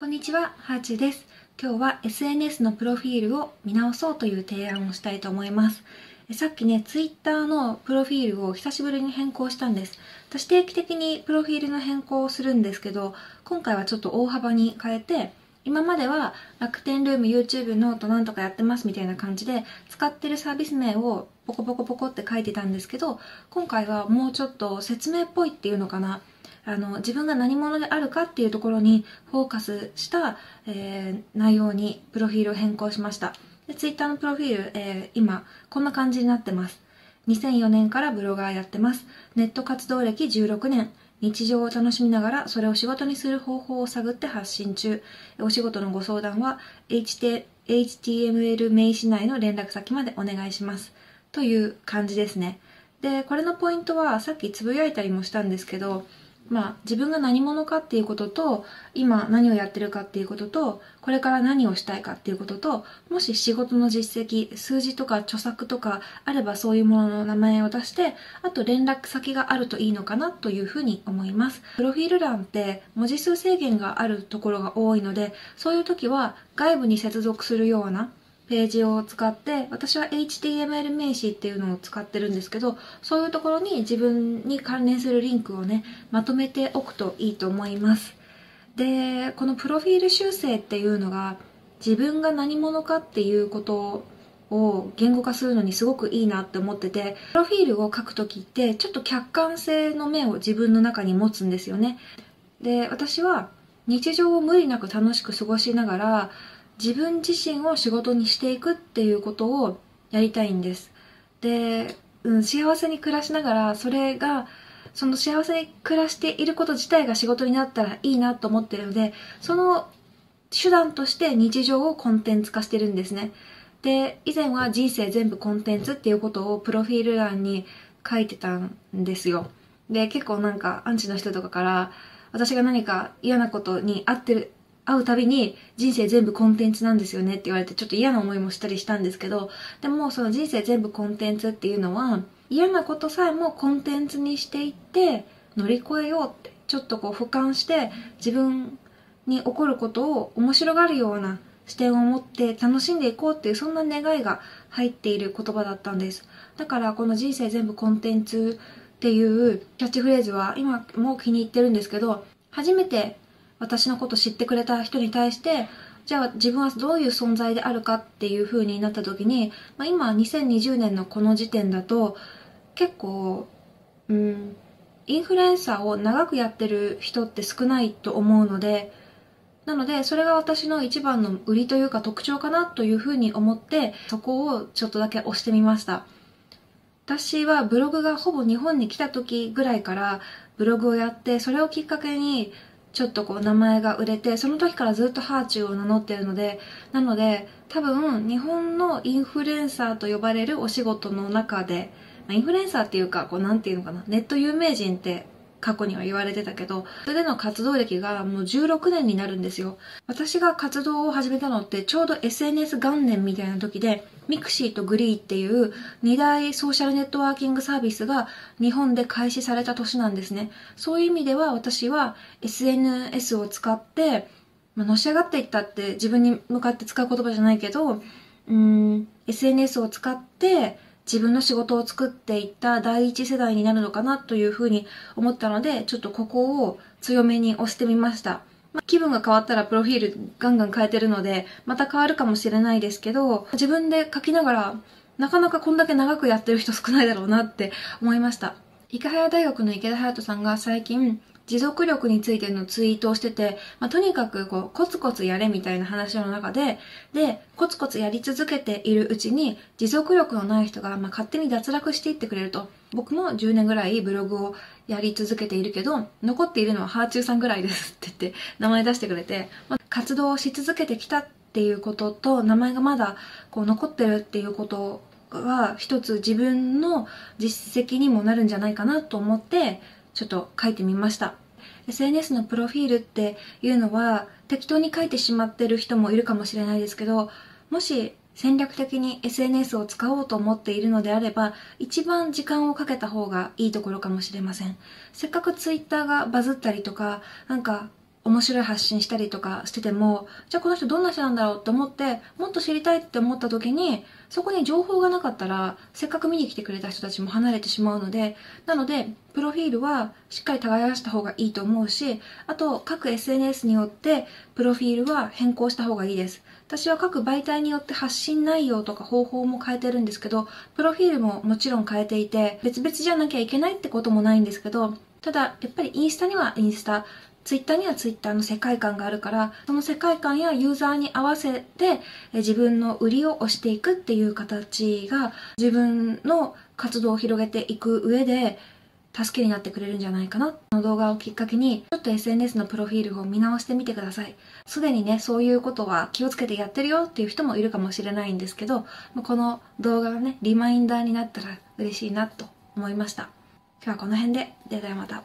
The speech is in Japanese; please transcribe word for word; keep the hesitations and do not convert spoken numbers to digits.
こんにちは、ハーチです。今日は エスエヌエス のプロフィールを見直そうという提案をしたいと思います。さっきね、ツイッターのプロフィールを久しぶりに変更したんです。私定期的にプロフィールの変更をするんですけど、今回はちょっと大幅に変えて、今までは楽天ルーム、YouTube、ノートなんとかやってますみたいな感じで、使ってるサービス名をポコポコポコって書いてたんですけど、今回はもうちょっと説明っぽいっていうのかな。あの自分が何者であるかっていうところにフォーカスした、えー、内容にプロフィールを変更しました。で、Twitter のプロフィール、えー、今こんな感じになってます。にせんよねんからブロガーやってます。ネット活動歴じゅうろくねん。日常を楽しみながらそれを仕事にする方法を探って発信中。お仕事のご相談は エイチティーエムエル 名刺内の連絡先までお願いします。という感じですね。で、これのポイントはさっきつぶやいたりもしたんですけど、まあ、自分が何者かっていうことと、今何をやってるかっていうことと、これから何をしたいかっていうことと、もし仕事の実績、数字とか著作とかあればそういうものの名前を出して、あと連絡先があるといいのかなというふうに思います。プロフィール欄って文字数制限があるところが多いので、そういう時は外部に接続するようなページを使って、私は エイチティーエムエル 名刺っていうのを使ってるんですけど、そういうところに自分に関連するリンクをね、まとめておくといいと思います。で、このプロフィール修正っていうのが、自分が何者かっていうことを言語化するのにすごくいいなって思ってて、プロフィールを書くときってちょっと客観性の目を自分の中に持つんですよね。で、私は日常を無理なく楽しく過ごしながら、自分自身を仕事にしていくっていうことをやりたいんです。で、うん、幸せに暮らしながら、それが、その幸せに暮らしていること自体が仕事になったらいいなと思ってるので、その手段として日常をコンテンツ化してるんですね。で、以前は人生全部コンテンツっていうことをプロフィール欄に書いてたんですよ。で、結構なんかアンチの人とかから、私が何か嫌なことに合ってる、会うたびに人生全部コンテンツなんですよねって言われて、ちょっと嫌な思いもしたりしたんですけど、でもその人生全部コンテンツっていうのは、嫌なことさえもコンテンツにしていって乗り越えようって、ちょっとこう俯瞰して自分に起こることを面白がるような視点を持って楽しんでいこうっていう、そんな願いが入っている言葉だったんです。だからこの人生全部コンテンツっていうキャッチフレーズは今も気に入ってるんですけど、初めて私のこと知ってくれた人に対して、じゃあ自分はどういう存在であるかっていう風になった時に、まあ、今にせんにじゅうねんのこの時点だと結構、うん、インフルエンサーを長くやってる人って少ないと思うので、なのでそれが私の一番の売りというか特徴かなという風に思って、そこをちょっとだけ押してみました。私はブログがほぼ日本に来た時ぐらいからブログをやって、それをきっかけにちょっとこう名前が売れて、その時からずっとハーチューを名乗ってるので、なので多分日本のインフルエンサーと呼ばれるお仕事の中で、インフルエンサーっていうか、こうなんていうのかな、ネット有名人って過去には言われてたけど、それでの活動歴がもうじゅうろくねんになるんですよ。私が活動を始めたのってちょうど エスエヌエス 元年みたいな時で、ミクシーとグリーっていうにだいソーシャルネットワーキングサービスが日本で開始された年なんですね。そういう意味では私は エスエヌエス を使って、まあ、のし上がっていったって自分に向かって使う言葉じゃないけど、うーん、エスエヌエス を使って自分の仕事を作っていった第一世代になるのかなというふうに思ったので、ちょっとここを強めに押してみました。まあ、気分が変わったらプロフィールガンガン変えてるので、また変わるかもしれないですけど、自分で書きながら、なかなかこんだけ長くやってる人少ないだろうなって思いました。池早大学の池田隼人さんが最近、持続力についてのツイートをしてて、まあ、とにかくこうコツコツやれみたいな話の中で、で、コツコツやり続けているうちに持続力のない人がまあ勝手に脱落していってくれると。僕もじゅうねんぐらいブログをやり続けているけど、残っているのはハーチューさんぐらいですって言って名前出してくれて、まあ、活動をし続けてきたっていうことと、名前がまだこう残ってるっていうことは一つ自分の実績にもなるんじゃないかなと思って、ちょっと書いてみました。エスエヌエス のプロフィールっていうのは適当に書いてしまってる人もいるかもしれないですけど、もし戦略的に エスエヌエス を使おうと思っているのであれば、一番時間をかけた方がいいところかもしれません。せっかく Twitter がバズったりとか、なんか面白い発信したりとかしてても、じゃあこの人どんな人なんだろうって思ってもっと知りたいって思った時に、そこに情報がなかったらせっかく見に来てくれた人たちも離れてしまうので、なのでプロフィールはしっかり耕した方がいいと思うし、あと各 エスエヌエス によってプロフィールは変更した方がいいです。私は各媒体によって発信内容とか方法も変えてるんですけど、プロフィールももちろん変えていて、別々じゃなきゃいけないってこともないんですけど、ただやっぱりインスタにはインスタ、ツイッターにはツイッターの世界観があるから、その世界観やユーザーに合わせて自分の売りを推していくっていう形が自分の活動を広げていく上で助けになってくれるんじゃないかな。この動画をきっかけにちょっと エスエヌエス のプロフィールを見直してみてください。すでにね、そういうことは気をつけてやってるよっていう人もいるかもしれないんですけど、この動画がねリマインダーになったら嬉しいなと思いました。今日はこの辺で、ではまた。